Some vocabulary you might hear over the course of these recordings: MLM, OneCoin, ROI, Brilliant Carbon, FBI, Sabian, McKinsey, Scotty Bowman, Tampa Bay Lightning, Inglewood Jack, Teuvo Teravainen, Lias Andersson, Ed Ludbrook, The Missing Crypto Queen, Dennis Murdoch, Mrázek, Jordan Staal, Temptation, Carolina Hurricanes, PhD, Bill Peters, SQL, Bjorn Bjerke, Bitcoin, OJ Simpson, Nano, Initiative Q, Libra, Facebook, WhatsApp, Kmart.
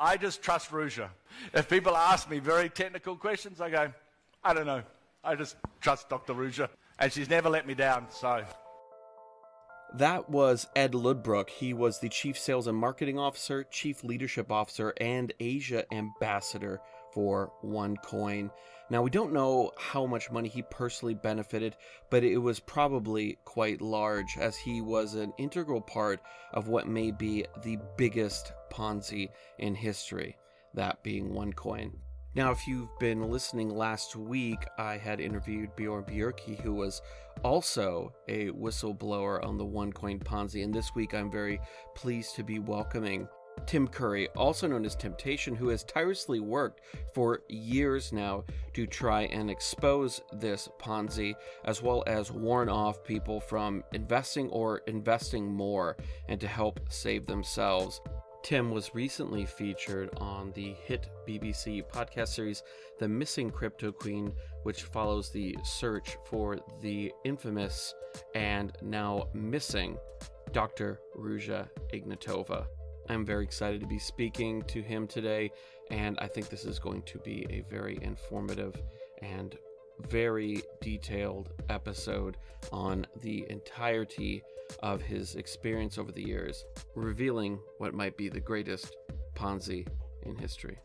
I just trust Ruja. If people ask me very technical questions, I go, I don't know. I just trust Dr. Ruja. And she's never let me down, so. That was Ed Ludbrook. He was the Chief Sales and Marketing Officer, Chief Leadership Officer, and Asia Ambassador for OneCoin. Now, we don't know how much money he personally benefited, but it was probably quite large, as he was an integral part of what may be the biggest Ponzi in history, that being OneCoin. Now, if you've been listening last week, I had interviewed Bjorn Bjerke, who was also a whistleblower on the OneCoin Ponzi, and this week I'm very pleased to be welcoming Tim Curry, also known as Temptation, who has tirelessly worked for years now to try and expose this Ponzi, as well as warn off people from investing or investing more, and to help save themselves. Tim was recently featured on the hit BBC podcast series, The Missing Crypto Queen, which follows the search for the infamous and now missing Dr. Ruja Ignatova. I'm very excited to be speaking to him today, and I think this is going to be a very informative and very detailed episode on the entirety of his experience over the years, revealing what might be the greatest Ponzi in history.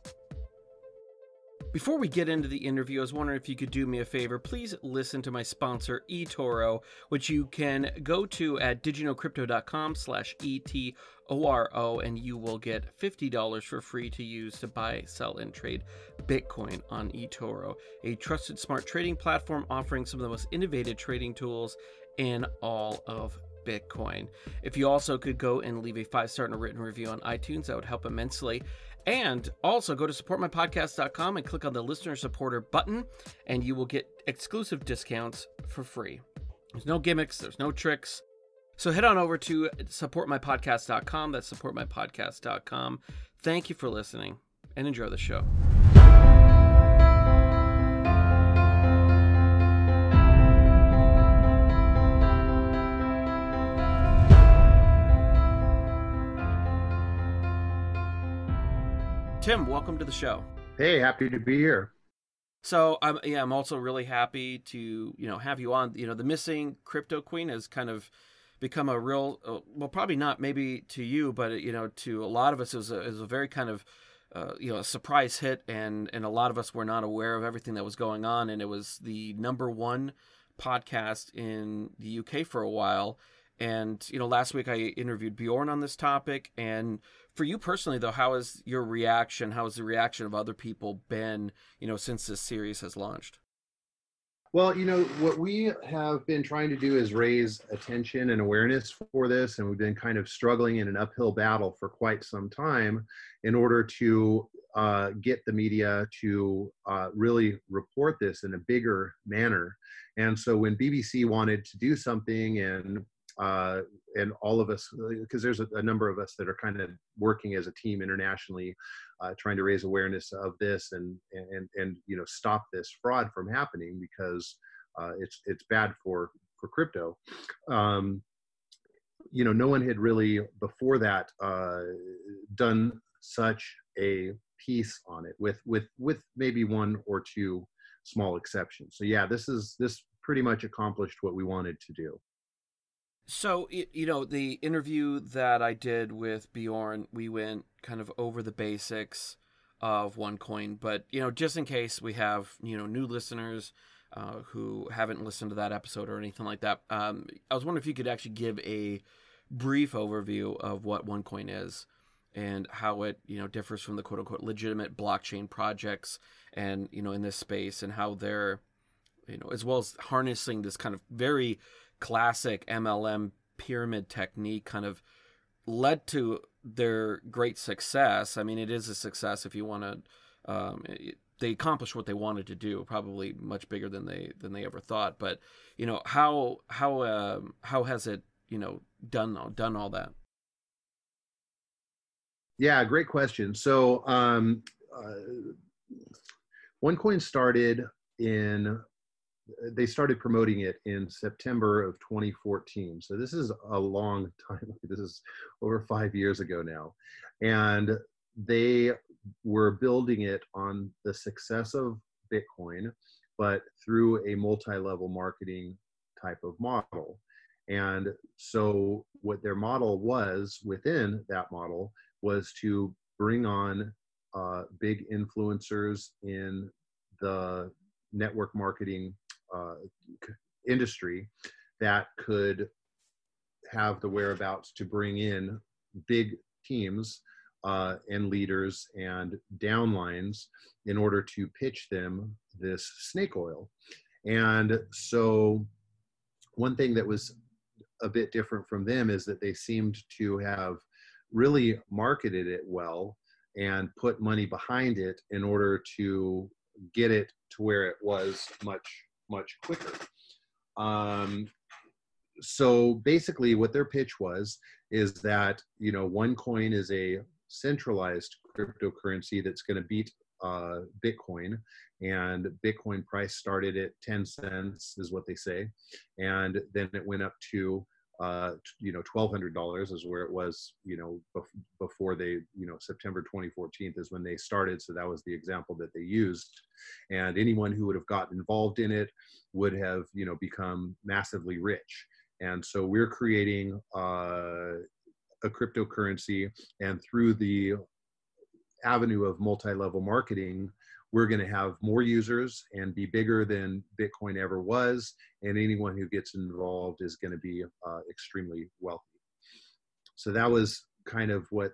Before we get into the interview, I was wondering if you could do me a favor. Please listen to my sponsor, eToro, which you can go to at diginocrypto.com/ETORO, and you will get $50 for free to use to buy, sell, and trade Bitcoin on eToro, a trusted smart trading platform offering some of the most innovative trading tools in all of Bitcoin. If you also could go and leave a 5-star and a written review on iTunes, that would help immensely. And also go to supportmypodcast.com and click on the listener supporter button, and you will get exclusive discounts for free. There's no gimmicks, there's no tricks. So head on over to supportmypodcast.com. That's supportmypodcast.com. Thank you for listening and enjoy the show. Tim, welcome to the show. Hey, happy to be here. So, I'm also really happy to, have you on. The Missing Crypto Queen has kind of become a real, well, probably not maybe to you, but, to a lot of us, it was a very kind of, a surprise hit, and a lot of us were not aware of everything that was going on, and it was the #1 podcast in the UK for a while. And, last week I interviewed Bjorn on this topic. And for you personally, though, how has the reaction of other people been, since this series has launched? Well, what we have been trying to do is raise attention and awareness for this. And we've been kind of struggling in an uphill battle for quite some time in order to get the media to really report this in a bigger manner. And so when BBC wanted to do something, and all of us, because there's a number of us that are kind of working as a team internationally, trying to raise awareness of this and stop this fraud from happening, because it's bad for crypto. No one had really before that done such a piece on it, with maybe one or two small exceptions. So yeah, this pretty much accomplished what we wanted to do. So, the interview that I did with Bjorn, we went kind of over the basics of OneCoin. But, just in case we have, new listeners who haven't listened to that episode or anything like that, I was wondering if you could actually give a brief overview of what OneCoin is and how it, differs from the quote-unquote legitimate blockchain projects and, in this space, and how they're, as well as harnessing this kind of very classic MLM pyramid technique kind of led to their great success. I mean, it is a success if you want to. They accomplished what they wanted to do, probably much bigger than they ever thought. But how has it done all that? Yeah, great question. So OneCoin started in. They started promoting it in September of 2014. So this is a long time. This is over 5 years ago now. And they were building it on the success of Bitcoin, but through a multi-level marketing type of model. And so what their model was, within that model, was to bring on big influencers in the network marketing industry that could have the whereabouts to bring in big teams and leaders and downlines in order to pitch them this snake oil. And so one thing that was a bit different from them is that they seemed to have really marketed it well and put money behind it in order to get it to where it was much, much quicker. So basically what their pitch was is that, you know, OneCoin is a centralized cryptocurrency that's going to beat Bitcoin, and Bitcoin price started at 10 cents is what they say, and then it went up to $1,200 is where it was, you know, before they, you know, September 2014 is when they started. So that was the example that they used. And anyone who would have gotten involved in it would have, you know, become massively rich. And so we're creating a cryptocurrency, and through the avenue of multi-level marketing, we're going to have more users and be bigger than Bitcoin ever was. And anyone who gets involved is going to be extremely wealthy. So that was kind of what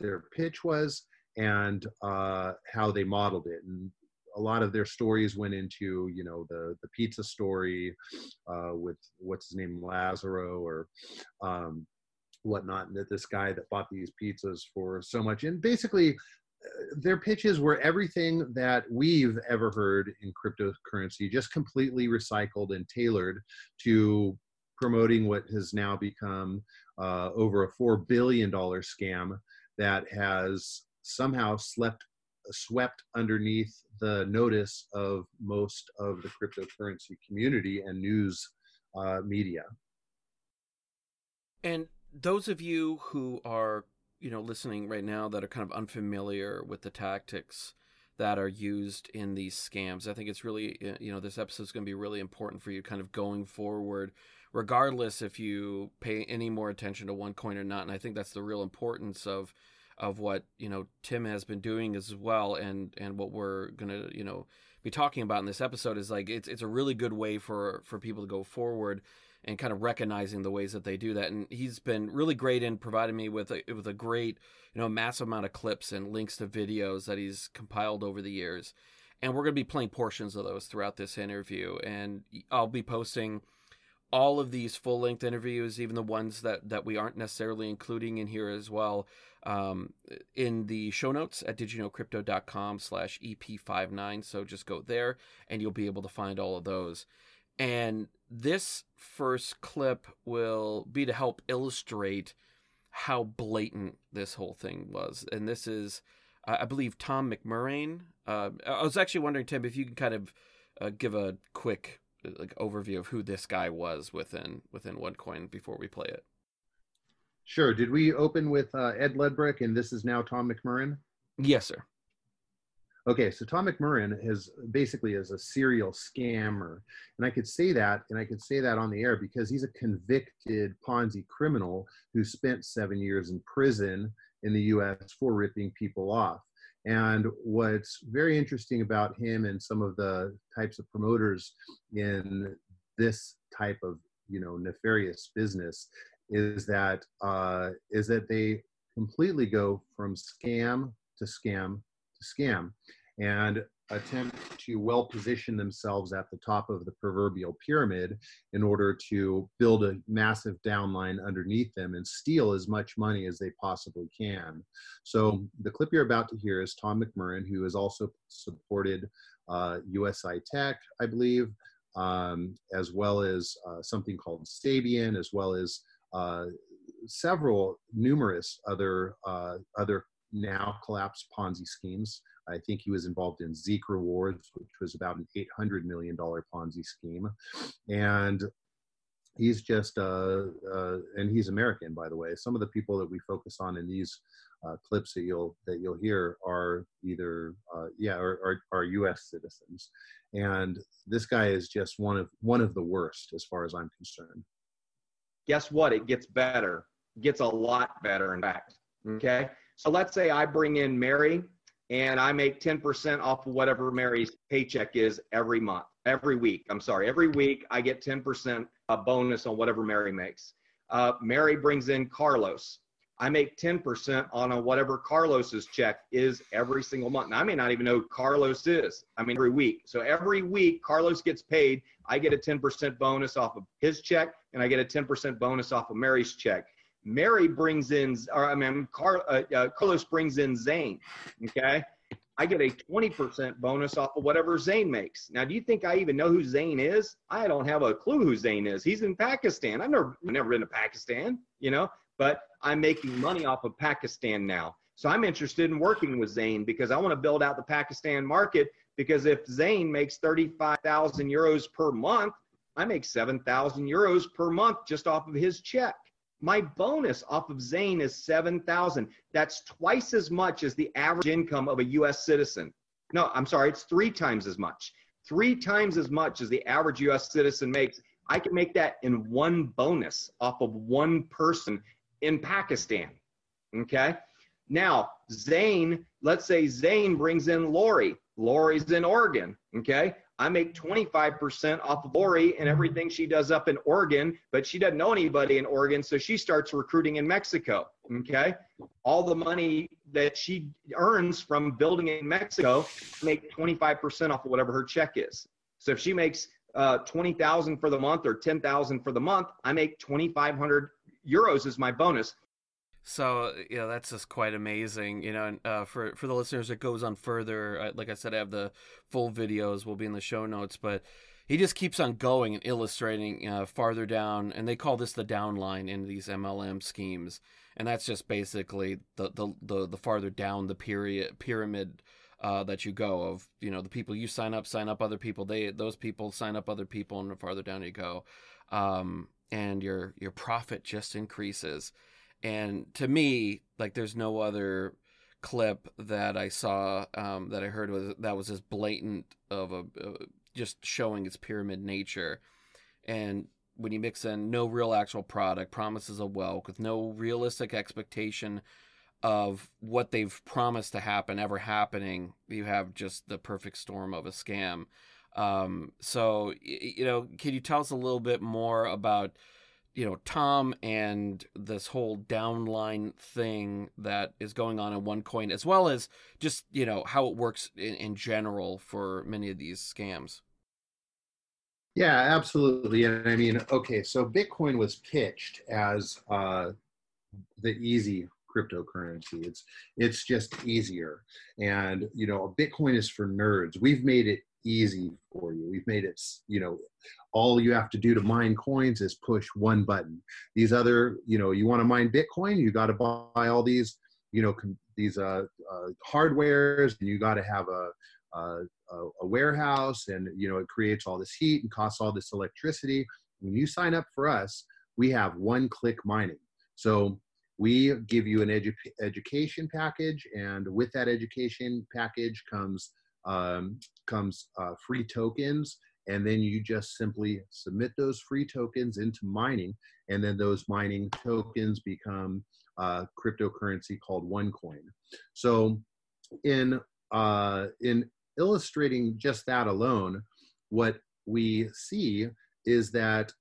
their pitch was and how they modeled it. And a lot of their stories went into, you know, the pizza story with what's his name, Lazaro, or whatnot, and that this guy that bought these pizzas for so much. And basically, their pitches were everything that we've ever heard in cryptocurrency, just completely recycled and tailored to promoting what has now become over a $4 billion scam that has somehow swept underneath the notice of most of the cryptocurrency community and news media. And those of you who are, you know, listening right now that are kind of unfamiliar with the tactics that are used in these scams, I think it's really, you know, this episode is going to be really important for you kind of going forward, regardless if you pay any more attention to OneCoin or not. And I think that's the real importance of what, you know, Tim has been doing as well. And what we're going to, you know, be talking about in this episode is like, it's a really good way for people to go forward and kind of recognizing the ways that they do that. And he's been really great in providing me with a great, you know, massive amount of clips and links to videos that he's compiled over the years. And we're going to be playing portions of those throughout this interview. And I'll be posting all of these full-length interviews, even the ones that we aren't necessarily including in here as well, in the show notes at diginocrypto.com/EP59. So just go there and you'll be able to find all of those. And this first clip will be to help illustrate how blatant this whole thing was. And this is, I believe, Tom McMurrin. I was actually wondering, Tim, if you can kind of give a quick like overview of who this guy was within OneCoin before we play it. Sure. Did we open with Ed Ludbrook and this is now Tom McMurrin? Yes, sir. Okay, so Tom McMurrin is a serial scammer. And I could say that on the air because he's a convicted Ponzi criminal who spent 7 years in prison in the US for ripping people off. And what's very interesting about him and some of the types of promoters in this type of, you know, nefarious business is that they completely go from scam to scam and attempt to well position themselves at the top of the proverbial pyramid in order to build a massive downline underneath them and steal as much money as they possibly can. So the clip you're about to hear is Tom McMurrin, who has also supported USI Tech, I believe, as well as something called Sabian, as well as numerous other now collapsed Ponzi schemes. I think he was involved in Zeke Rewards, which was about an $800 million Ponzi scheme. And He's just, and he's American, by the way. Some of the people that we focus on in these clips that you'll hear are either, are U.S. citizens, and this guy is just one of the worst, as far as I'm concerned. Guess what? It gets better. It gets a lot better, in fact. Okay, so let's say I bring in Mary, and I make 10% off of whatever Mary's paycheck is every week I get 10% a bonus on whatever Mary makes. Mary brings in Carlos. I make 10% on whatever Carlos's check is every single month. And I may not even know who Carlos is. I mean, every week. So every week Carlos gets paid. I get a 10% bonus off of his check, and I get a 10% bonus off of Mary's check. Carlos brings in Zane, okay? I get a 20% bonus off of whatever Zane makes. Now, do you think I even know who Zane is? I don't have a clue who Zane is. He's in Pakistan. I've never been to Pakistan, but I'm making money off of Pakistan now. So I'm interested in working with Zane because I want to build out the Pakistan market, because if Zane makes 35,000 euros per month, I make 7,000 euros per month just off of his check. My bonus off of Zane is 7,000. That's twice as much as the average income of a U.S. citizen. No, I'm sorry, it's three times as much. Three times as much as the average U.S. citizen makes. I can make that in one bonus off of one person in Pakistan, okay? Now, let's say Zane brings in Lori. Lori's in Oregon, okay? I make 25% off of Lori and everything she does up in Oregon, but she doesn't know anybody in Oregon, so she starts recruiting in Mexico, okay? All the money that she earns from building in Mexico, make 25% off of whatever her check is. So if she makes 20,000 for the month or 10,000 for the month, I make 2,500 euros as my bonus. So, that's just quite amazing, and for the listeners, it goes on further. Like I said, I have the full videos will be in the show notes, but he just keeps on going and illustrating farther down, and they call this the downline in these MLM schemes, and that's just basically the farther down the pyramid that you go of, the people you sign up other people, those people sign up other people, and the farther down you go, and your profit just increases. And to me, like, there's no other clip that I saw that I heard was as blatant of just showing its pyramid nature. And when you mix in no real actual product, promises of wealth with no realistic expectation of what they've promised to happen ever happening, you have just the perfect storm of a scam. So, can you tell us a little bit more about Tom and this whole downline thing that is going on in OneCoin, as well as just, how it works in general for many of these scams? Yeah, absolutely. And I mean, okay, so Bitcoin was pitched as the easy cryptocurrency. It's just easier. And, Bitcoin is for nerds. We've made it easy for you. We've made it, all you have to do to mine coins is push one button. These other, you want to mine Bitcoin, you got to buy all these, these hardwares, and you got to have a warehouse, and, it creates all this heat and costs all this electricity. When you sign up for us, we have one-click mining. So we give you an education package, and with that education package comes free tokens, and then you just simply submit those free tokens into mining, and then those mining tokens become cryptocurrency called OneCoin. So in illustrating just that alone, what we see is that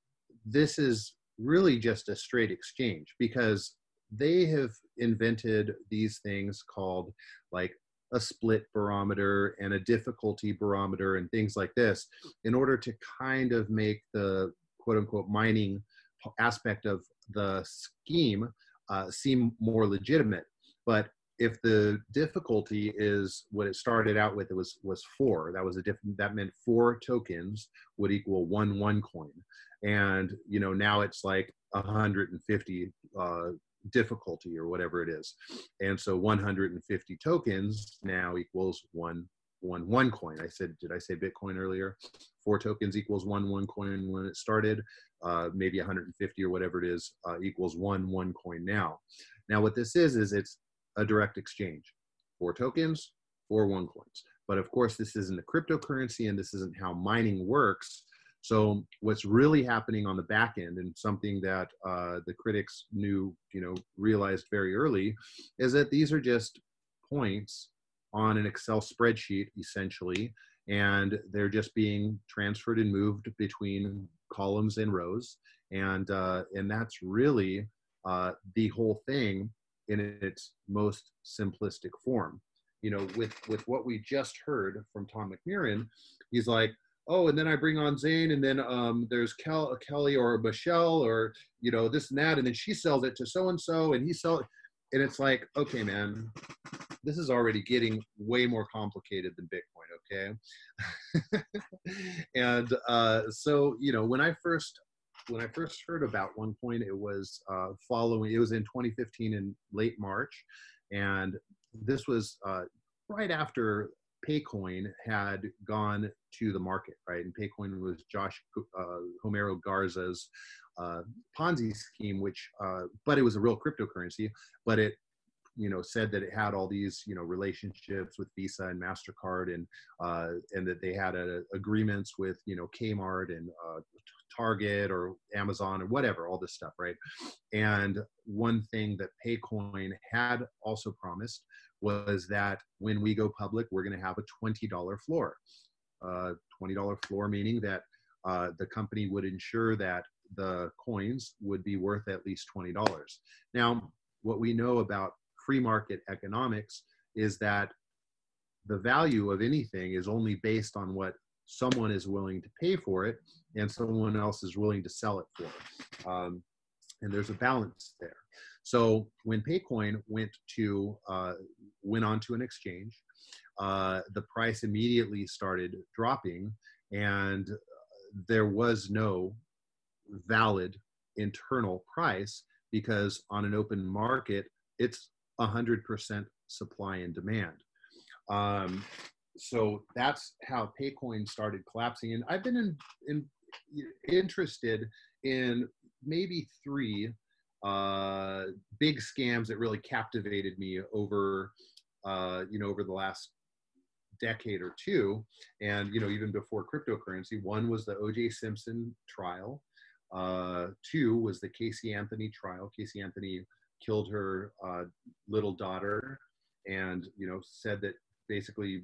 this is really just a straight exchange, because they have invented these things called like a split barometer and a difficulty barometer and things like this in order to kind of make the quote unquote mining aspect of the scheme seem more legitimate. But if the difficulty is what it started out with, it was four. That meant four tokens would equal one coin. And, now it's like 150 difficulty or whatever it is, and so 150 tokens now equals one on OneCoin. I said, did I say Bitcoin earlier? 4 tokens equals 1 OneCoin when it started, maybe 150 or whatever it is equals 1 OneCoin now. Now what this is it's a direct exchange. 4 tokens, 4 OneCoins. But of course, this isn't a cryptocurrency and this isn't how mining works. So what's really happening on the back end, and something that the critics knew, realized very early, is that these are just points on an Excel spreadsheet, essentially, and they're just being transferred and moved between columns and rows. And that's really the whole thing in its most simplistic form. With what we just heard from Tom McMurrin, he's like, oh, and then I bring on Zane, and then there's Kelly or Michelle or, this and that, and then she sells it to so-and-so, and he sells it. And it's like, okay, man, this is already getting way more complicated than Bitcoin, okay? And so, when I first heard about OneCoin, it was in 2015 in late March, and this was right after PayCoin had gone to the market, right? And PayCoin was Josh Homero Garza's Ponzi scheme, which, but it was a real cryptocurrency, but it, said that it had all these, relationships with Visa and MasterCard, and that they had agreements with, Kmart and Target or Amazon or whatever, all this stuff, right? And one thing that PayCoin had also promised was that when we go public, we're going to have a $20 floor. $20 floor meaning that the company would ensure that the coins would be worth at least $20. Now, what we know about free market economics is that the value of anything is only based on what someone is willing to pay for it and someone else is willing to sell it for. And there's a balance there. So when PayCoin went onto an exchange, the price immediately started dropping, and there was no valid internal price because on an open market, it's 100% supply and demand. So that's how PayCoin started collapsing. And I've been interested in maybe 3 big scams that really captivated me over the last decade or 2, and even before cryptocurrency. 1 was the OJ Simpson trial. 2 was the Casey Anthony trial. Casey Anthony killed her little daughter, and basically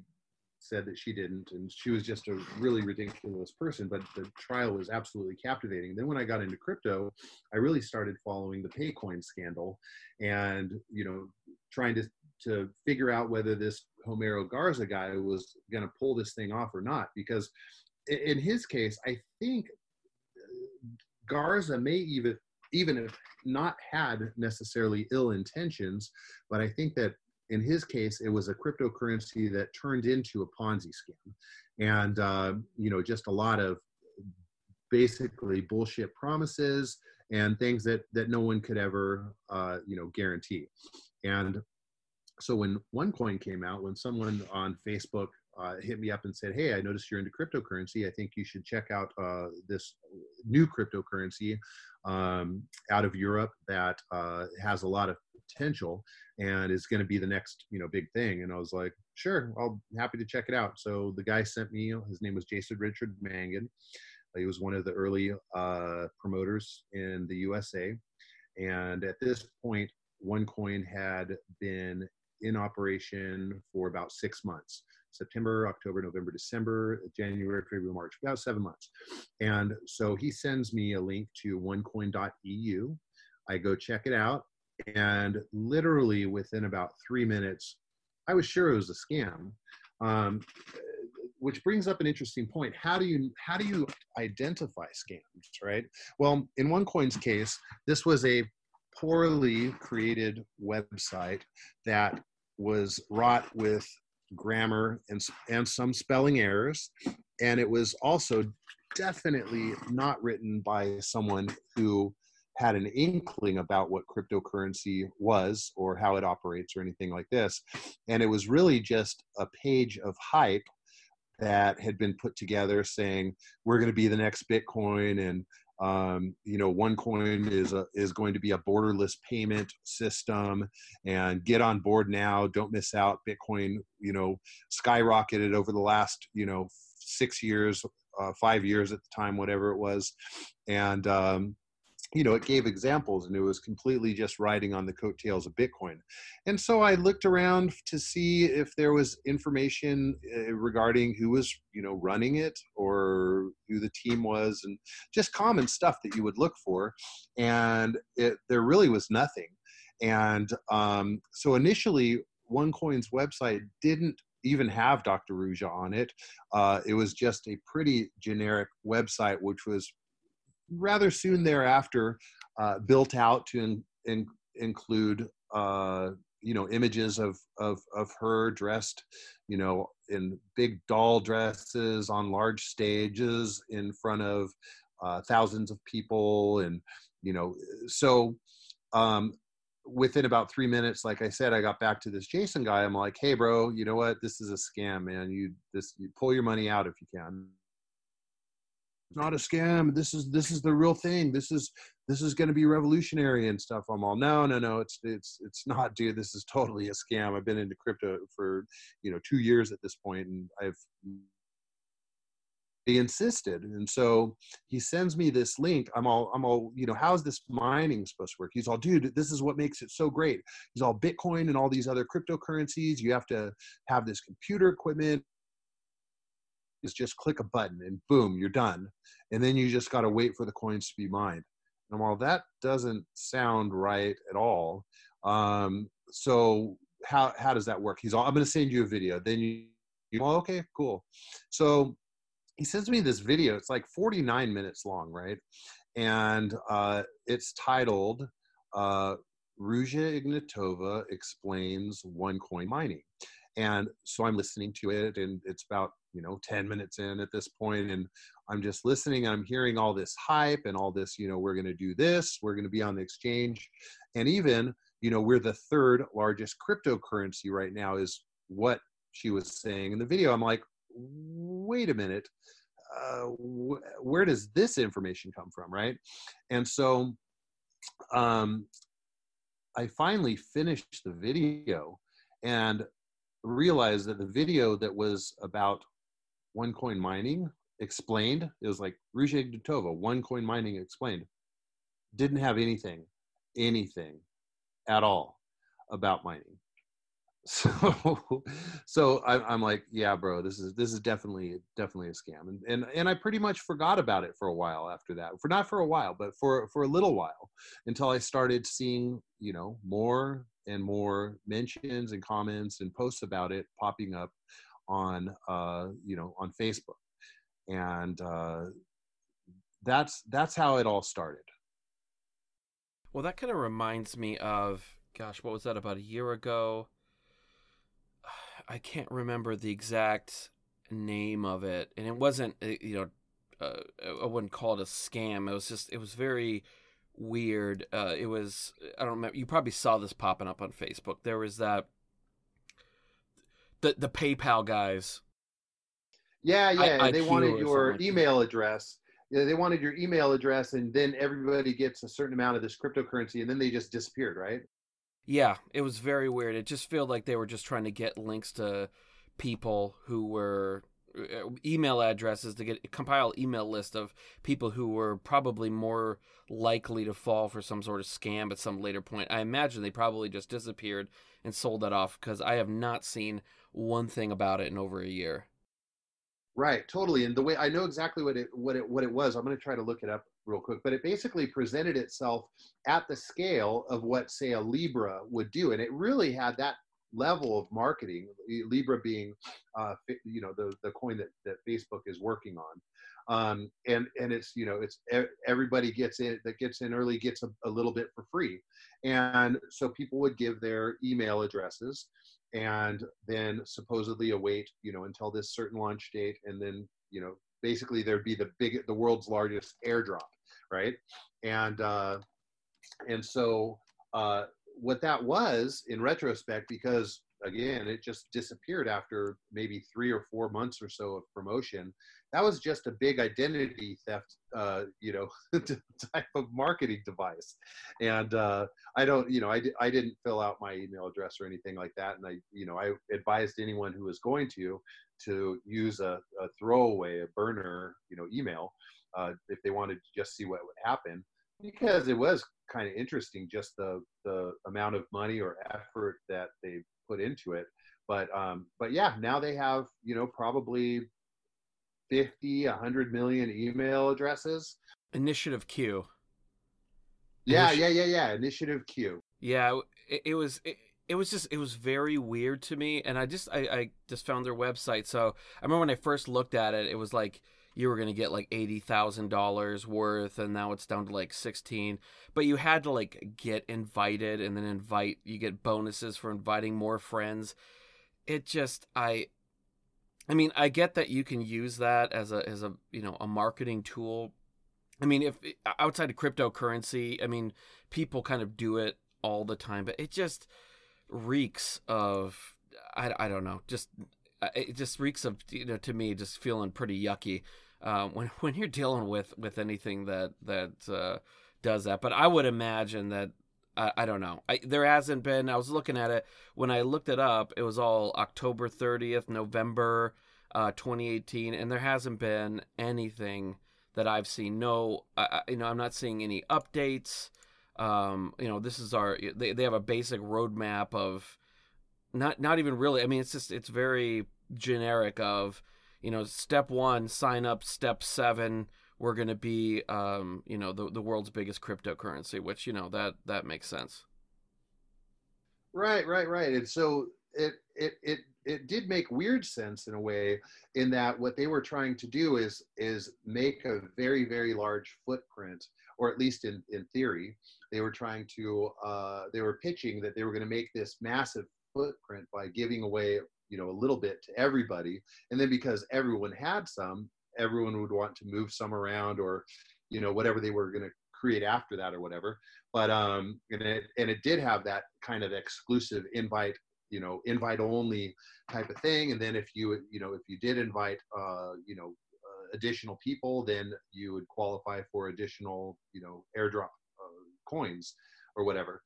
said that she didn't, and she was just a really ridiculous person, but the trial was absolutely captivating. Then when I got into crypto, I really started following the PayCoin scandal and trying to figure out whether this Homero Garza guy was going to pull this thing off or not, because in his case, I think Garza may even if not had necessarily ill intentions, but I think that in his case, it was a cryptocurrency that turned into a Ponzi scheme, and just a lot of basically bullshit promises and things that no one could ever guarantee. And so when OneCoin came out, when someone on Facebook hit me up and said, "Hey, I noticed you're into cryptocurrency. I think you should check out this new cryptocurrency out of Europe that has a lot of potential and is going to be the next, big thing." And I was like, "Sure, I'll happy to check it out." So the guy sent me. His name was Jason Richard Mangan. He was one of the early promoters in the USA, and at this point, OneCoin had been in operation for about 6 months. September, October, November, December, January, February, March, about 7 months. And so he sends me a link to onecoin.eu. I go check it out, and literally within about 3 minutes, I was sure it was a scam, which brings up an interesting point. How do you identify scams, right? Well, in OneCoin's case, this was a poorly created website that was wrought with grammar and some spelling errors, and it was also definitely not written by someone who had an inkling about what cryptocurrency was or how it operates or anything like this. And it was really just a page of hype that had been put together saying, we're going to be the next Bitcoin, and you know, OneCoin is going to be a borderless payment system, and get on board now. Don't miss out. Bitcoin, you know, skyrocketed over the last, 6 years, 5 years at the time, whatever it was. And, you know, it gave examples, and it was completely just riding on the coattails of Bitcoin. And so I looked around to see if there was information regarding who was, running it or who the team was, and just common stuff that you would look for. And there really was nothing. And so initially, OneCoin's website didn't even have Dr. Ruja on it. It was just a pretty generic website, which was rather soon thereafter built out to include images of her dressed in big doll dresses on large stages in front of thousands of people. And within about 3 minutes, like I said, I got back to this Jason guy. I'm like, hey bro, you know what, this is a scam, man. You pull your money out if you can. It's not a scam. This is the real thing. This is going to be revolutionary and stuff. I'm all, no. It's not, dude. This is totally a scam. I've been into crypto for 2 years at this point, and he insisted. And so he sends me this link. I'm all, how's this mining supposed to work? He's all, dude, this is what makes it so great. He's all, Bitcoin and all these other cryptocurrencies, you have to have this computer equipment. Is just click a button and boom, you're done. And then you just got to wait for the coins to be mined. And while that doesn't sound right at all, so how does that work? He's all, I'm going to send you a video. Then you well, okay, cool. So he sends me this video. It's like 49 minutes long, right? And it's titled Ruja Ignatova Explains OneCoin Mining. And so I'm listening to it, and it's about 10 minutes in at this point, and I'm just listening. I'm hearing all this hype and all this, we're going to do this, we're going to be on the exchange. And even, we're the third largest cryptocurrency right now is what she was saying in the video. I'm like, wait a minute, where does this information come from? Right. And so I finally finished the video and realized that the video that was about OneCoin mining explained, it was like Ruja Ignatova, OneCoin mining explained, didn't have anything at all about mining. So I'm like, yeah, bro, this is definitely a scam. And I pretty much forgot about it for a while after that, for a little while, until I started seeing, more and more mentions and comments and posts about it popping up on, on Facebook. And that's how it all started. Well, that kind of reminds me of, gosh, what was that, about a year ago? I can't remember the exact name of it. And it wasn't, I wouldn't call it a scam. It was very weird. It was, I don't remember. You probably saw this popping up on Facebook. There was that, the PayPal guys. Yeah. They wanted your email address. Yeah, they wanted your email address, and then everybody gets a certain amount of this cryptocurrency, and then they just disappeared, right? Yeah, it was very weird. It just felt like they were just trying to get links to people who were email addresses to compile email list of people who were probably more likely to fall for some sort of scam at some later point. I imagine they probably just disappeared and sold that off, because I have not seen one thing about it in over a year. Right, totally. And the way I know exactly what it was, I'm going to try to look it up real quick, but it basically presented itself at the scale of what, say, a Libra would do. And it really had that level of marketing, Libra being, the coin that Facebook is working on. And it's, it's everybody that gets in early gets a little bit for free. And so people would give their email addresses and then supposedly await, until this certain launch date. And then, basically there'd be the world's largest airdrop, right? And And so what that was in retrospect, because again, it just disappeared after maybe 3 or 4 months or so of promotion. That was just a big identity theft, you know, type of marketing device. And I don't, you know, I didn't fill out my email address or anything like that. And I, you know, I advised anyone who was going to use a throwaway, a burner, you know, email if they wanted to just see what would happen. Because it was kind of interesting, just the amount of money or effort that they put into it. But yeah, now they have, you know, probably 50, 100 million email addresses. Initiative Q. Yeah, yeah. Initiative Q. Yeah, it was very weird to me. And I just found their website. So I remember when I first looked at it, it was like, you were going to get like $80,000 worth, and now it's down to like 16, but you had to like get invited and then you get bonuses for inviting more friends. It just, I mean, I get that you can use that as a, you know, a marketing tool. I mean, if outside of cryptocurrency, I mean, people kind of do it all the time, but it just reeks of, I don't know, just, it just reeks of, you know, to me, just feeling pretty yucky when you're dealing with anything that does that. But I would imagine that, I don't know. There hasn't been, I was looking at it. When I looked it up, it was all October 30th, November 2018. And there hasn't been anything that I've seen. No, you know, I'm not seeing any updates. You know, this is they have a basic roadmap of, Not even really. I mean, it's just, it's very generic of, you know, step 1, sign up. Step 7, we're going to be, you know, the world's biggest cryptocurrency, which, you know, that makes sense. Right. And so it did make weird sense in a way, in that what they were trying to do is make a very, very large footprint, or at least in theory, they were trying to, they were pitching that they were going to make this massive footprint by giving away, you know, a little bit to everybody, and then because everyone had some, everyone would want to move some around, or, you know, whatever they were going to create after that or whatever. But and it did have that kind of exclusive invite, you know, invite only type of thing. And then if you did invite additional people, then you would qualify for additional, you know, airdrop coins or whatever.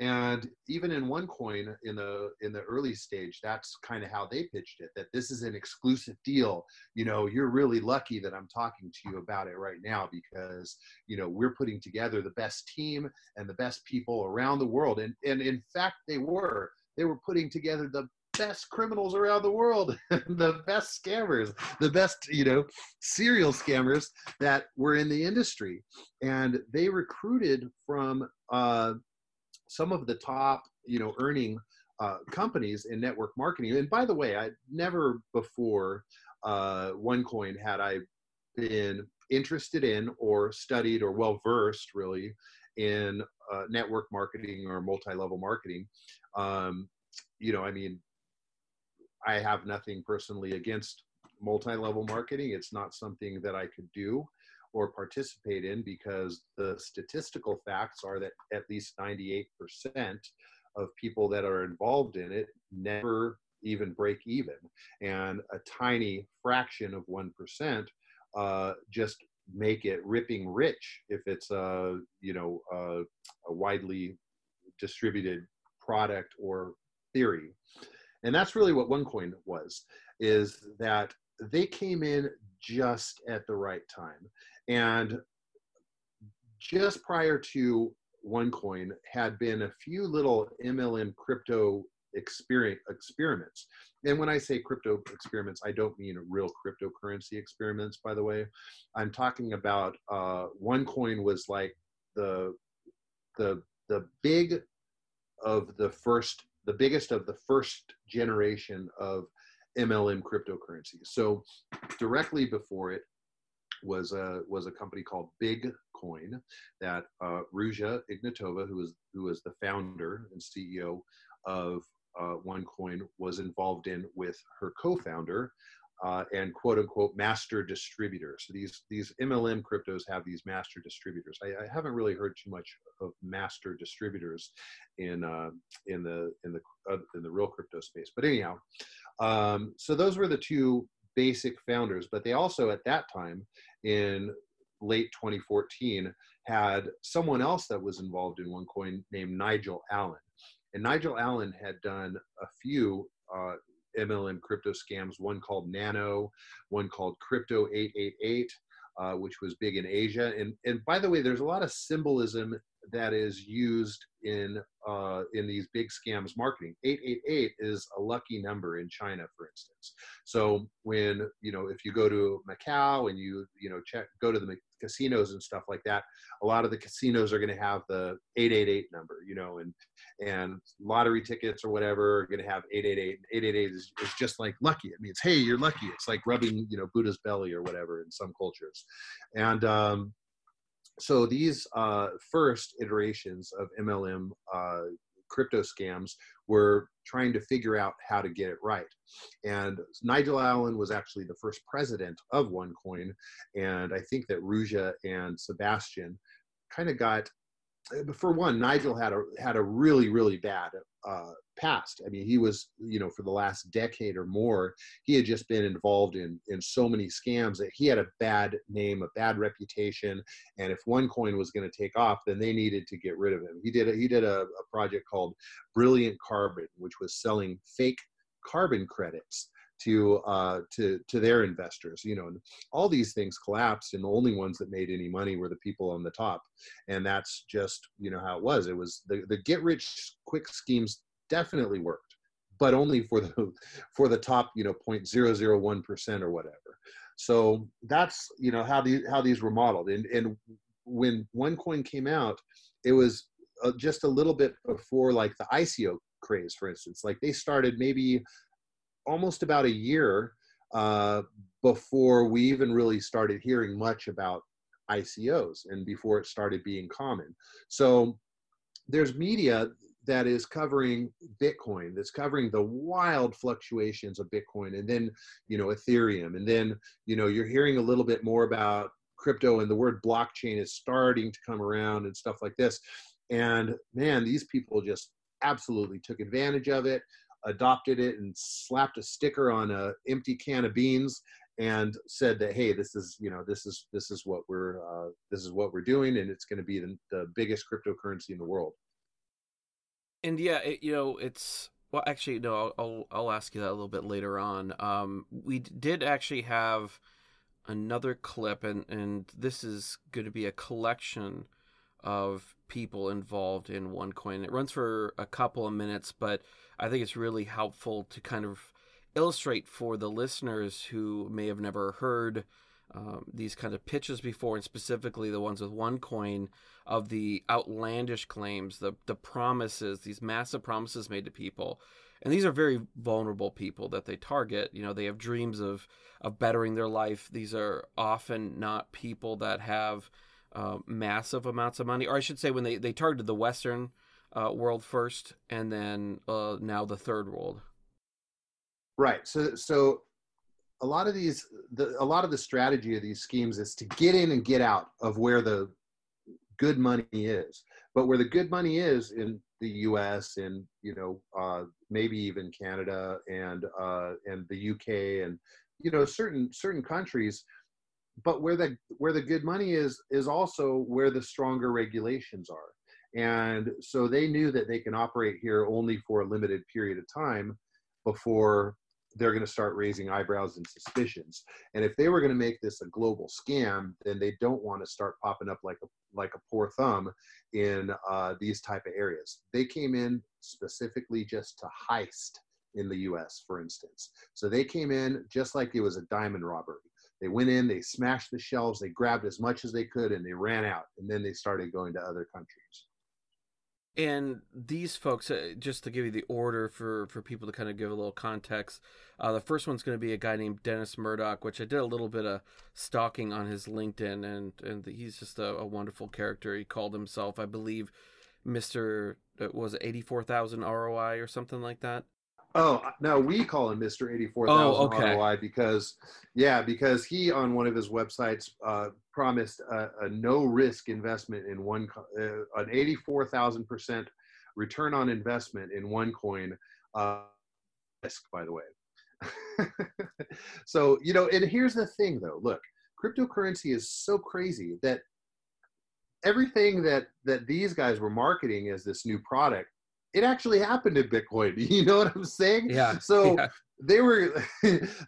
And even in OneCoin, in the early stage, that's kind of how they pitched it, that this is an exclusive deal. You know, you're really lucky that I'm talking to you about it right now, because, you know, we're putting together the best team and the best people around the world. And in fact, they were putting together the best criminals around the world, the best scammers, the best, you know, serial scammers that were in the industry. And they recruited from, some of the top, you know, earning companies in network marketing. And by the way, I never before OneCoin had I been interested in or studied or well-versed really in network marketing or multi-level marketing. You know, I mean, I have nothing personally against multi-level marketing. It's not something that I could do or participate in, because the statistical facts are that at least 98% of people that are involved in it never even break even. And a tiny fraction of 1% just make it ripping rich if it's a widely distributed product or theory. And that's really what OneCoin was, is that they came in just at the right time. And just prior to OneCoin had been a few little MLM crypto experiments. And when I say crypto experiments, I don't mean real cryptocurrency experiments, by the way. I'm talking about OneCoin was like the biggest of the first generation of MLM cryptocurrency. So directly before it was a company called Big Coin that Ruja Ignatova, who was the founder and CEO of OneCoin, was involved in with her co-founder and quote unquote master distributors. So these MLM cryptos have these master distributors. I haven't really heard too much of master distributors in the real crypto space. But anyhow, so those were the two basic founders. But they also at that time in late 2014 had someone else that was involved in OneCoin named Nigel Allen. And Nigel Allen had done a few MLM crypto scams, one called Nano, one called Crypto 888, which was big in Asia. And by the way, there's a lot of symbolism that is used in these big scams marketing. 888 is a lucky number in China, for instance. So when, you know, if you go to Macau and you go to the casinos and stuff like that, a lot of the casinos are going to have the 888 number, you know, and lottery tickets or whatever are going to have 888. 888 is just like lucky. It means, hey, you're lucky. It's like rubbing, you know, Buddha's belly or whatever in some cultures. And so these first iterations of MLM crypto scams were trying to figure out how to get it right. And Nigel Allen was actually the first president of OneCoin. And I think that Ruja and Sebastian kind of got, for one, Nigel had a really, really bad past. I mean, he was, you know, for the last decade or more, he had just been involved in so many scams that he had a bad name, a bad reputation. And if OneCoin was going to take off, then they needed to get rid of him. He did a project called Brilliant Carbon, which was selling fake carbon credits to their investors, you know, and all these things collapsed, and the only ones that made any money were the people on the top. And that's just, you know, how it was. It was the get rich quick schemes definitely worked, but only for the top, you know, 0.001% or whatever. So that's, you know, how these were modeled. And when OneCoin came out, it was just a little bit before like the ICO craze, for instance. Like they started maybe almost about a year before we even really started hearing much about ICOs and before it started being common. So there's media that is covering Bitcoin, that's covering the wild fluctuations of Bitcoin, and then, you know, Ethereum. And then, you know, you're hearing a little bit more about crypto, and the word blockchain is starting to come around and stuff like this. And man, these people just absolutely took advantage of it, adopted it, and slapped a sticker on an empty can of beans and said that, hey, this is what we're doing. And it's going to be the biggest cryptocurrency in the world. And yeah, I'll ask you that a little bit later on. We did actually have another clip, and this is going to be a collection of people involved in OneCoin. It runs for a couple of minutes, but I think it's really helpful to kind of illustrate for the listeners who may have never heard these kind of pitches before, and specifically the ones with OneCoin, of the outlandish claims, the promises, these massive promises made to people. And these are very vulnerable people that they target. You know, they have dreams of bettering their life. These are often not people that have massive amounts of money, or I should say when they targeted the Western world first, and then now the third world. Right. So a lot of the strategy of these schemes is to get in and get out of where the good money is. But where the good money is in the U.S. and, you know, maybe even Canada and the U.K. and, you know, certain countries. But where the good money is also where the stronger regulations are. And so they knew that they can operate here only for a limited period of time before they're going to start raising eyebrows and suspicions. And if they were going to make this a global scam, then they don't want to start popping up like a poor thumb in these type of areas. They came in specifically just to heist in the US, for instance. So they came in just like it was a diamond robbery. They went in, they smashed the shelves, they grabbed as much as they could, and they ran out. And then they started going to other countries. And these folks, just to give you the order for people to kind of give a little context, the first one's going to be a guy named Dennis Murdoch, which I did a little bit of stalking on his LinkedIn, and he's just a wonderful character. He called himself, I believe, Mr. was it 84,000 ROI or something like that? Oh, no, we call him Mr. 84,000 ROI because, because he on one of his websites promised a no-risk investment in one, an 84,000% return on investment in OneCoin, risk, by the way. So, you know, and here's the thing, though. Look, cryptocurrency is so crazy that everything that, these guys were marketing as this new product, it actually happened in Bitcoin. You know what I'm saying? Yeah. So they were,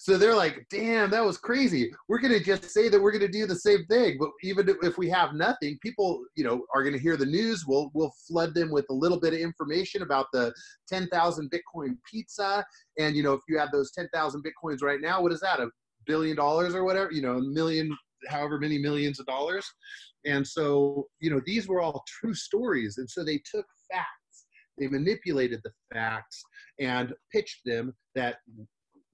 so they're like, damn, that was crazy. We're going to just say that we're going to do the same thing. But even if we have nothing, people, you know, are going to hear the news. We'll flood them with a little bit of information about the 10,000 Bitcoin pizza. And, you know, if you have those 10,000 Bitcoins right now, what is that? $1 billion or whatever, you know, a million, however many millions of dollars. And so, you know, these were all true stories. And so they took facts. They manipulated the facts and pitched them that,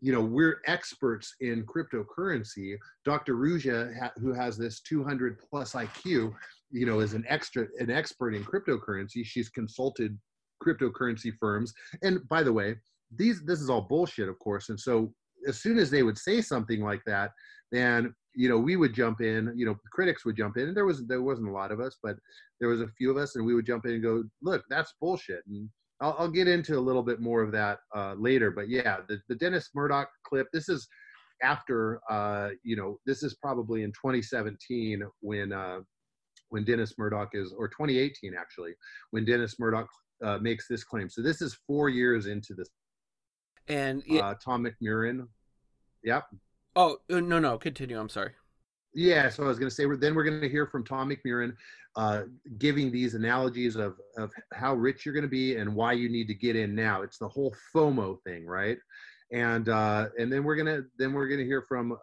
you know, we're experts in cryptocurrency. Dr. Ruja, who has this 200 plus IQ, you know, is an expert in cryptocurrency. She's consulted cryptocurrency firms. And by the way, this is all bullshit, of course. And so as soon as they would say something like that, then, you know, we would jump in, you know, critics would jump in, and there wasn't a lot of us, but there was a few of us, and we would jump in and go, look, that's bullshit. And I'll get into a little bit more of that later, but yeah, the Dennis Murdoch clip, this is after, you know, this is probably in 2017 when Dennis Murdoch is, or 2018 actually, when Dennis Murdoch makes this claim. So this is 4 years into this. And Tom McMurrin. Yep. Oh, no, continue. I'm sorry. Yeah, so I was going to say, then we're going to hear from Tom McMurrin giving these analogies of how rich you're going to be and why you need to get in now. It's the whole FOMO thing, right? And then we're going to hear from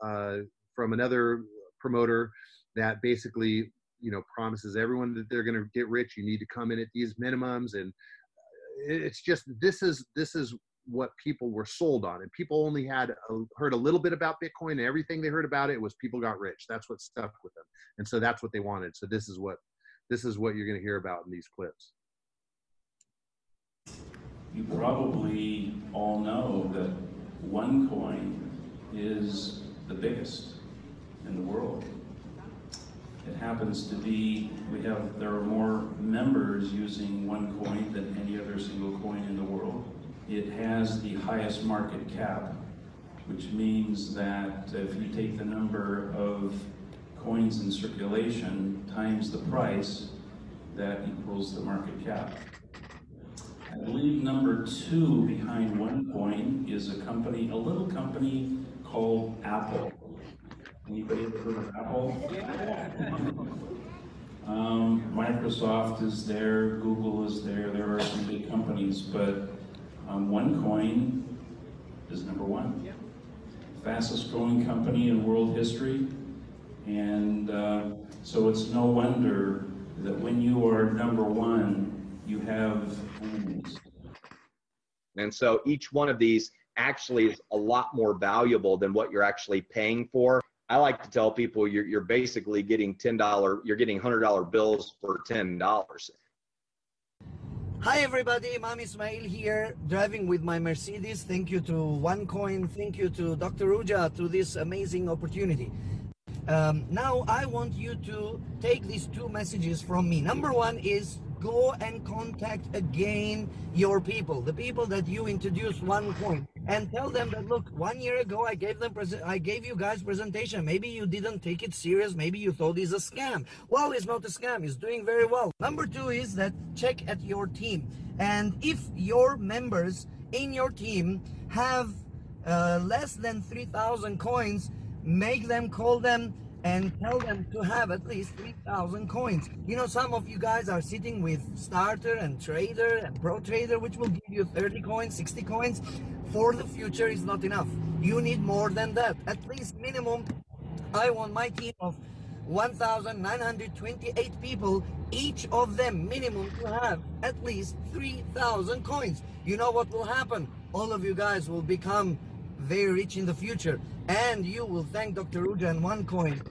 another promoter that basically, you know, promises everyone that they're going to get rich. You need to come in at these minimums, and it's just this is what people were sold on, and people only had heard a little bit about Bitcoin, and everything they heard about it was people got rich. That's what stuck with them. And so that's what they wanted. So this is what you're going to hear about in these clips. You probably all know that OneCoin is the biggest in the world. It happens to be, there are more members using OneCoin than any other single coin in the world. It has the highest market cap, which means that if you take the number of coins in circulation times the price, that equals the market cap. I believe number two behind OneCoin is a little company called Apple. Anybody ever heard of Apple? Microsoft is there, Google is there. There are some big companies, but OneCoin is number one. Yeah. Fastest growing company in world history. And so it's no wonder that when you are number one, you have enemies. And so each one of these actually is a lot more valuable than what you're actually paying for. I like to tell people you're basically getting $100 bills for $10. Hi everybody, Mami Ismail here, driving with my Mercedes. Thank you to OneCoin, thank you to Dr. Ruja to this amazing opportunity. Now I want you to take these two messages from me. Number one is go and contact again your people, the people that you introduced OneCoin, and tell them that, look, 1 year ago I gave them I gave you guys presentation. Maybe you didn't take it serious. Maybe you thought it's a scam. Well, it's not a scam. It's doing very well. Number two is that check at your team, and if your members in your team have less than 3,000 coins, make them call them and tell them to have at least 3,000 coins. You know, some of you guys are sitting with Starter and Trader and Pro Trader, which will give you 30 coins, 60 coins. For the future is not enough. You need more than that. At least minimum, I want my team of 1,928 people, each of them minimum to have at least 3,000 coins. You know what will happen? All of you guys will become very rich in the future, and you will thank Dr. Ruja and OneCoin.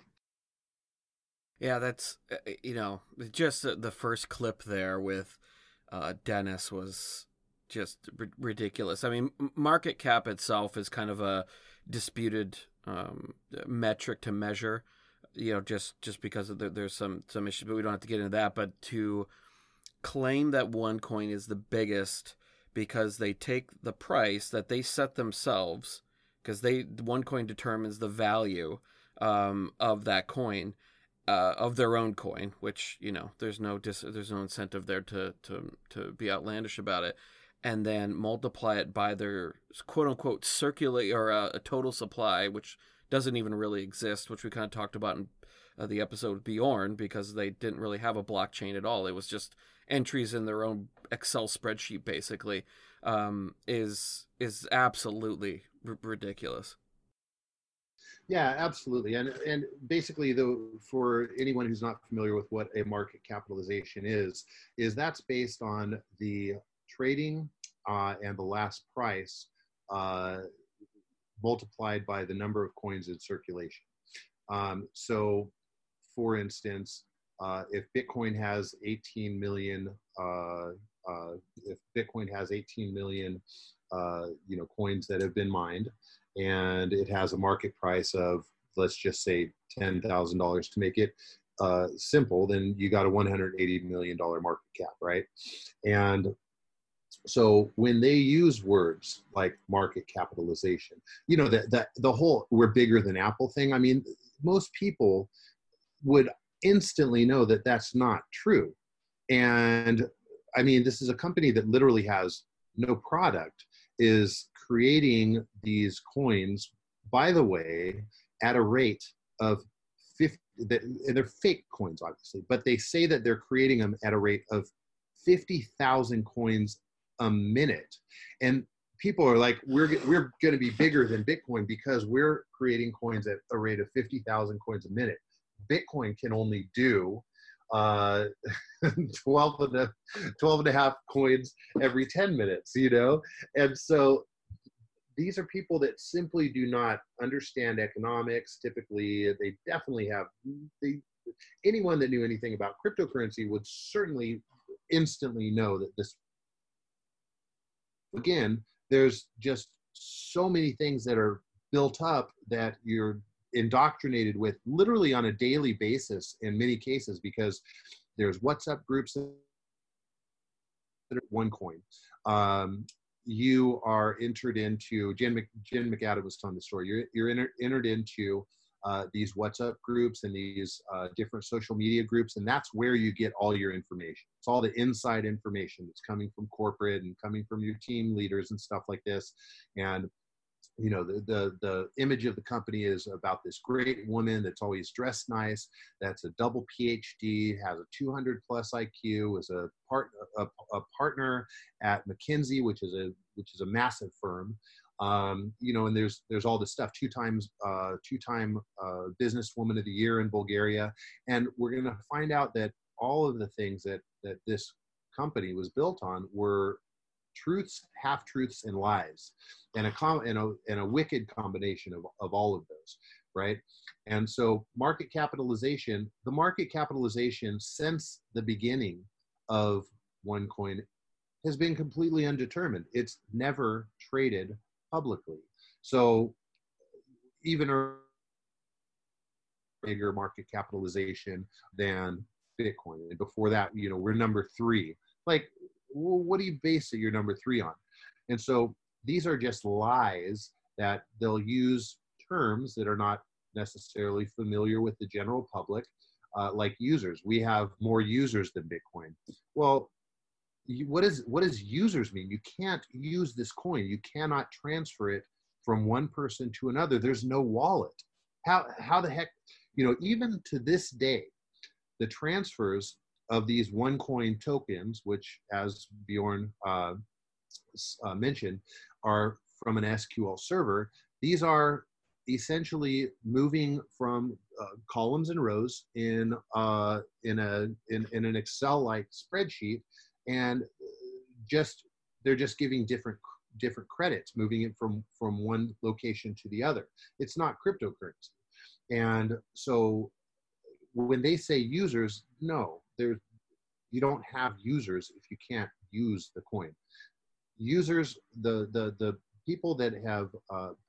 Yeah, that's, you know, just the first clip there with Dennis was just ridiculous. I mean, market cap itself is kind of a disputed metric to measure, you know, just because of there's some issues, but we don't have to get into that. But to claim that OneCoin is the biggest because they take the price that they set themselves, because OneCoin determines the value of that coin, of their own coin, which, you know, there's no incentive there to be outlandish about it, and then multiply it by their quote unquote circulate or a total supply, which doesn't even really exist, which we kind of talked about in the episode with Bjorn, because they didn't really have a blockchain at all. It was just entries in their own Excel spreadsheet, basically, is absolutely ridiculous. Yeah, absolutely. And basically, though, for anyone who's not familiar with what a market capitalization is that's based on the trading and the last price multiplied by the number of coins in circulation. So, for instance, if Bitcoin has 18 million, you know, coins that have been mined, and it has a market price of, let's just say, $10,000 to make it simple, then you got a $180 million market cap, right? And so when they use words like market capitalization, you know, the whole "we're bigger than Apple" thing, I mean, most people would instantly know that that's not true. And I mean, this is a company that literally has no product, is creating these coins, by the way, at a rate of 50, and they're fake coins, obviously, but they say that they're creating them at a rate of 50,000 coins a minute. And people are like, we're going to be bigger than Bitcoin because we're creating coins at a rate of 50,000 coins a minute. Bitcoin can only do 12 and a half coins every 10 minutes, you know? And so these are people that simply do not understand economics. Typically, they definitely have, anyone that knew anything about cryptocurrency would certainly instantly know that this, again, there's just so many things that are built up that you're indoctrinated with literally on a daily basis in many cases, because there's WhatsApp groups that are OneCoin. You are entered into, Jen McAdam was telling the story, you're entered into these WhatsApp groups and these different social media groups, and that's where you get all your information. It's all the inside information that's coming from corporate and coming from your team leaders and stuff like this. And you know, the image of the company is about this great woman that's always dressed nice, that's a double PhD, has a 200 plus IQ, is a partner at McKinsey, which is a massive firm, you know, and there's all this stuff, two-time businesswoman of the year in Bulgaria, and we're going to find out that all of the things that this company was built on were truths, half-truths, and lies, and a wicked combination of all of those, right? And so the market capitalization since the beginning of OneCoin has been completely undetermined. It's never traded publicly. So even a bigger market capitalization than Bitcoin. And before that, you know, we're number three. Like, what do you base your number three on? And so these are just lies that they'll use terms that are not necessarily familiar with the general public, like users. We have more users than Bitcoin. Well, what does users mean? You can't use this coin. You cannot transfer it from one person to another. There's no wallet. How the heck, you know, even to this day, the transfers of these OneCoin tokens, which, as Bjorn mentioned, are from an SQL server. These are essentially moving from columns and rows in an Excel-like spreadsheet, and they're just giving different credits, moving it from one location to the other. It's not cryptocurrency, and so when they say users, no. You don't have users if you can't use the coin. users, the people that have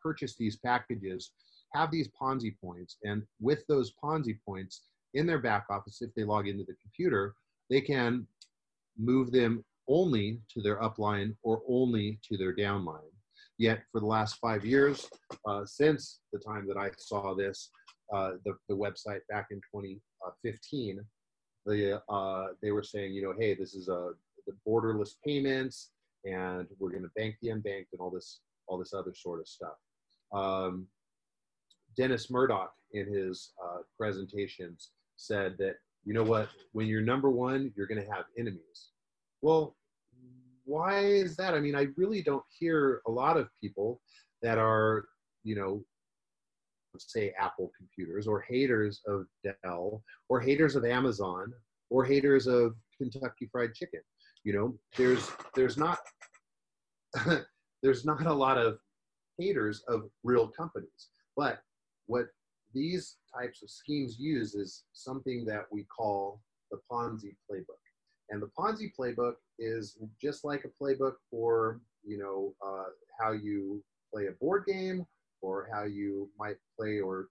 purchased these packages have these Ponzi points, and with those Ponzi points in their back office, if they log into the computer, they can move them only to their upline or only to their downline. Yet for the last 5 years, since the time that I saw this, the website back in 2015, they were saying, you know, hey, this is the borderless payments, and we're going to bank the unbanked and all this other sort of stuff. Dennis Murdoch in his presentations said that, you know what, when you're number one, you're going to have enemies. Well, why is that? I mean, I really don't hear a lot of people that are, you know, say Apple computers, or haters of Dell, or haters of Amazon, or haters of Kentucky Fried Chicken. You know, there's not there's not a lot of haters of real companies. But what these types of schemes use is something that we call the Ponzi playbook. And the Ponzi playbook is just like a playbook for, you know, how you play a board game, or how you might play or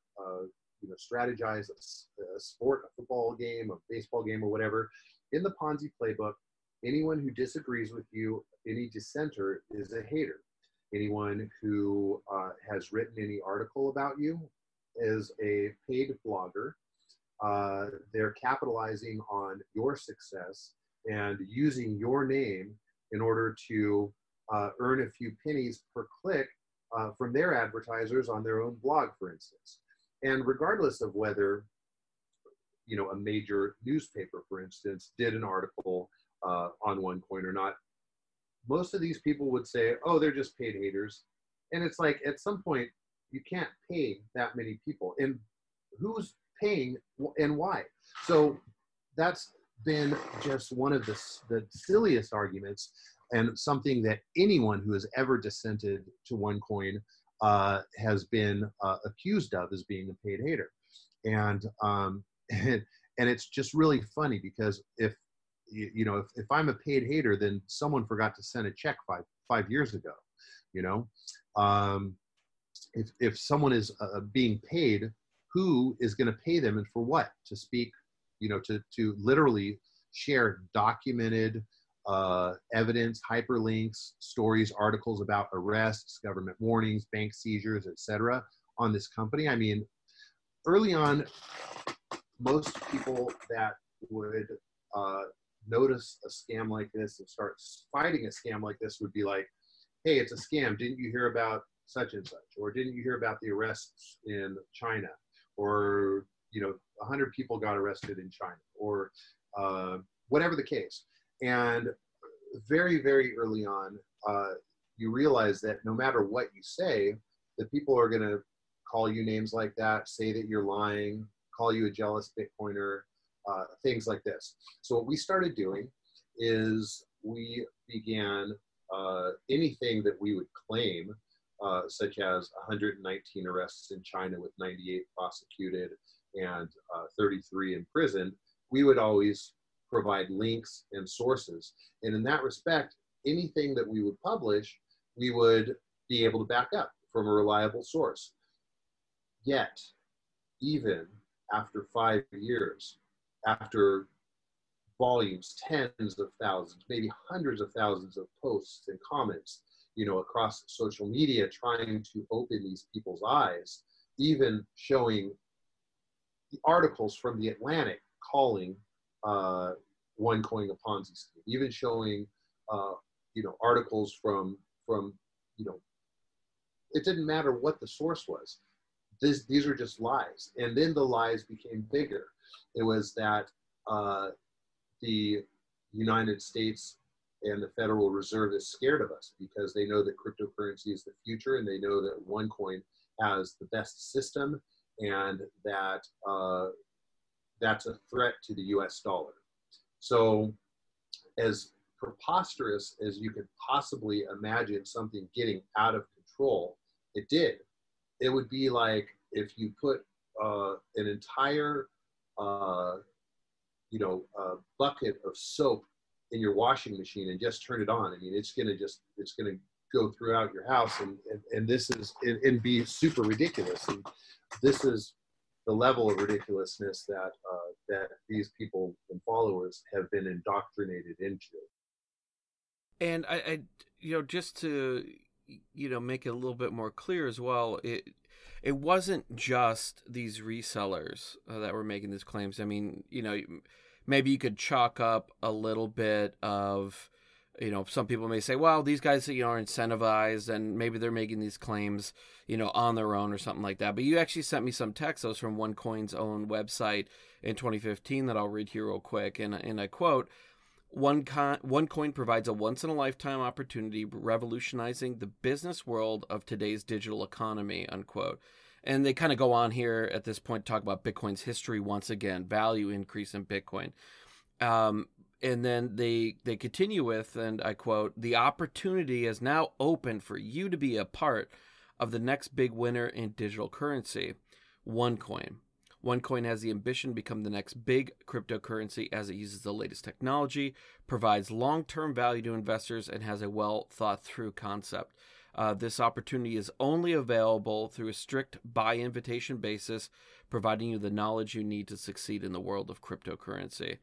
you know, strategize a sport, a football game, a baseball game, or whatever. In the Ponzi playbook, anyone who disagrees with you, any dissenter, is a hater. Anyone who has written any article about you is a paid blogger. They're capitalizing on your success and using your name in order to earn a few pennies per click from their advertisers on their own blog, for instance. And regardless of whether, you know, a major newspaper, for instance, did an article on OneCoin or not, most of these people would say, oh, they're just paid haters. And it's like, at some point, you can't pay that many people. And who's paying and why? So that's been just one of the silliest arguments, and something that anyone who has ever dissented to OneCoin has been accused of as being a paid hater. And it's just really funny, because if I'm a paid hater, then someone forgot to send a check five years ago, you know? If someone is being paid, who is going to pay them and for what? To speak, you know, to literally share documented evidence, hyperlinks, stories, articles about arrests, government warnings, bank seizures, etc. on this company. I mean, early on, most people that would notice a scam like this and start fighting a scam like this would be like, hey, it's a scam. Didn't you hear about such and such? Or didn't you hear about the arrests in China? Or, you know, 100 people got arrested in China, or whatever the case. And very, very early on, you realize that no matter what you say, the people are going to call you names like that, say that you're lying, call you a jealous Bitcoiner, things like this. So what we started doing is we began anything that we would claim, such as 119 arrests in China with 98 prosecuted and 33 in prison, we would always provide links and sources. And in that respect, anything that we would publish, we would be able to back up from a reliable source. Yet, even after 5 years, after volumes, tens of thousands, maybe hundreds of thousands of posts and comments, you know, across social media trying to open these people's eyes, even showing the articles from The Atlantic calling OneCoin a Ponzi scheme, even showing, you know, articles from, you know, it didn't matter what the source was. These are just lies. And then the lies became bigger. It was that the United States and the Federal Reserve is scared of us because they know that cryptocurrency is the future, and they know that OneCoin has the best system, and that that's a threat to the US dollar. So as preposterous as you could possibly imagine something getting out of control, it did. It would be like if you put an entire bucket of soap in your washing machine and just turn it on. I mean, it's going to go throughout your house and this is, and be super ridiculous. And this is the level of ridiculousness that, that these people and followers have been indoctrinated into. And I, you know, just to, you know, make it a little bit more clear as well, it wasn't just these resellers that were making these claims. I mean, you know, maybe you could chalk up a little bit of, you know, some people may say, well, these guys, you know, are incentivized and maybe they're making these claims, you know, on their own or something like that. But you actually sent me some text. Those from OneCoin's own website in 2015 that I'll read here real quick. And I quote, OneCoin provides a once-in-a-lifetime opportunity revolutionizing the business world of today's digital economy, unquote. And they kind of go on here at this point to talk about Bitcoin's history once again, value increase in Bitcoin. And then they continue with, and I quote, the opportunity is now open for you to be a part of the next big winner in digital currency, OneCoin. OneCoin has the ambition to become the next big cryptocurrency as it uses the latest technology, provides long-term value to investors, and has a well-thought-through concept. This opportunity is only available through a strict by-invitation basis, providing you the knowledge you need to succeed in the world of cryptocurrency.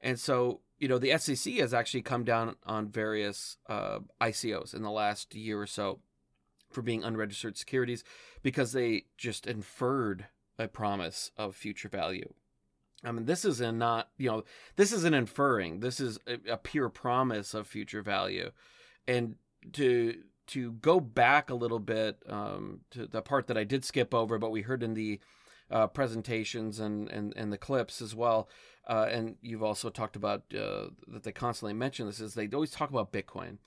And so, you know, the SEC has actually come down on various ICOs in the last year or so for being unregistered securities because they just inferred a promise of future value. I mean, this is not, you know, this isn't inferring. This is a pure promise of future value. And to go back a little bit to the part that I did skip over, but we heard in the presentations and the clips as well. And you've also talked about that they constantly mention this is they always talk about Bitcoin.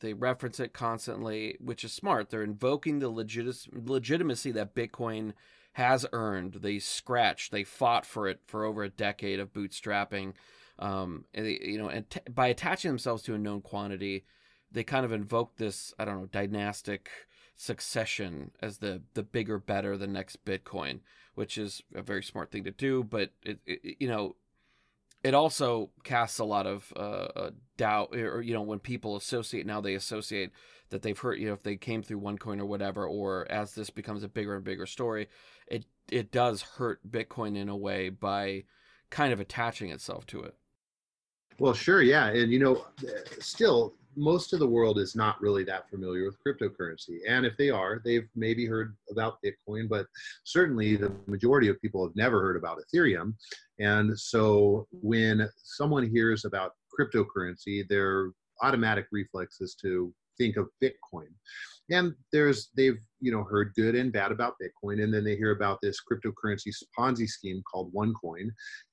They reference it constantly, which is smart. They're invoking the legitimacy that Bitcoin has earned. They scratched, they fought for it for over a decade of bootstrapping. And they, you know, and by attaching themselves to a known quantity, they kind of invoke this, I don't know, dynastic succession as the bigger, better, the next Bitcoin, which is a very smart thing to do. But it you know, it also casts a lot of doubt, or, you know, when people associate, now they associate that they've heard, you know, if they came through OneCoin or whatever, or as this becomes a bigger and bigger story, it does hurt Bitcoin in a way by kind of attaching itself to it. Well, sure. Yeah. And, you know, still, most of the world is not really that familiar with cryptocurrency. And if they are, they've maybe heard about Bitcoin, but certainly the majority of people have never heard about Ethereum. And so when someone hears about cryptocurrency, their automatic reflex is to think of Bitcoin. And they've, you know, heard good and bad about Bitcoin. And then they hear about this cryptocurrency Ponzi scheme called OneCoin.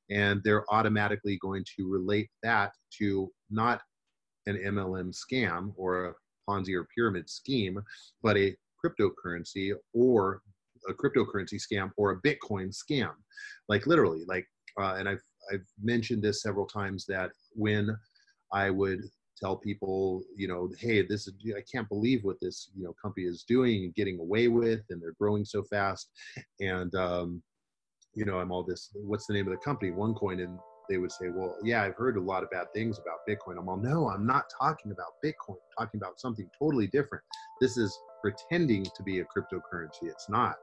And they're automatically going to relate that to not an MLM scam or a Ponzi or pyramid scheme, but a cryptocurrency or a cryptocurrency scam or a Bitcoin scam. Like literally, like, and I've mentioned this several times that when I would tell people, you know, hey, this is, I can't believe what this, you know, company is doing and getting away with, and they're growing so fast. And, you know, I'm all this, what's the name of the company? OneCoin. And they would say, well, yeah, I've heard a lot of bad things about Bitcoin. I'm all, no, I'm not talking about Bitcoin. I'm talking about something totally different. This is pretending to be a cryptocurrency. It's not.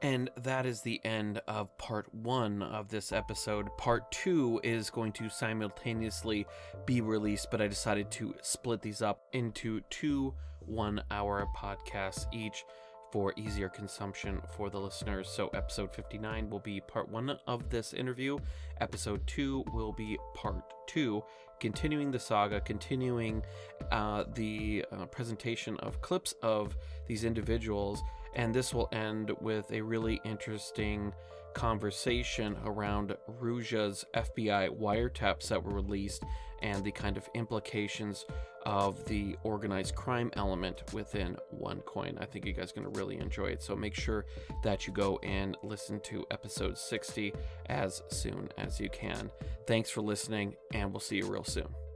And that is the end of part one of this episode. Part two is going to simultaneously be released, but I decided to split these up into 2 one-hour podcasts each for easier consumption for the listeners. So episode 59 will be part one of this interview. Episode 2 will be part 2, continuing the saga, continuing the presentation of clips of these individuals. And this will end with a really interesting conversation around Ruja's FBI wiretaps that were released and the kind of implications of the organized crime element within OneCoin. I think you guys are going to really enjoy it. So make sure that you go and listen to episode 60 as soon as you can. Thanks for listening, and we'll see you real soon.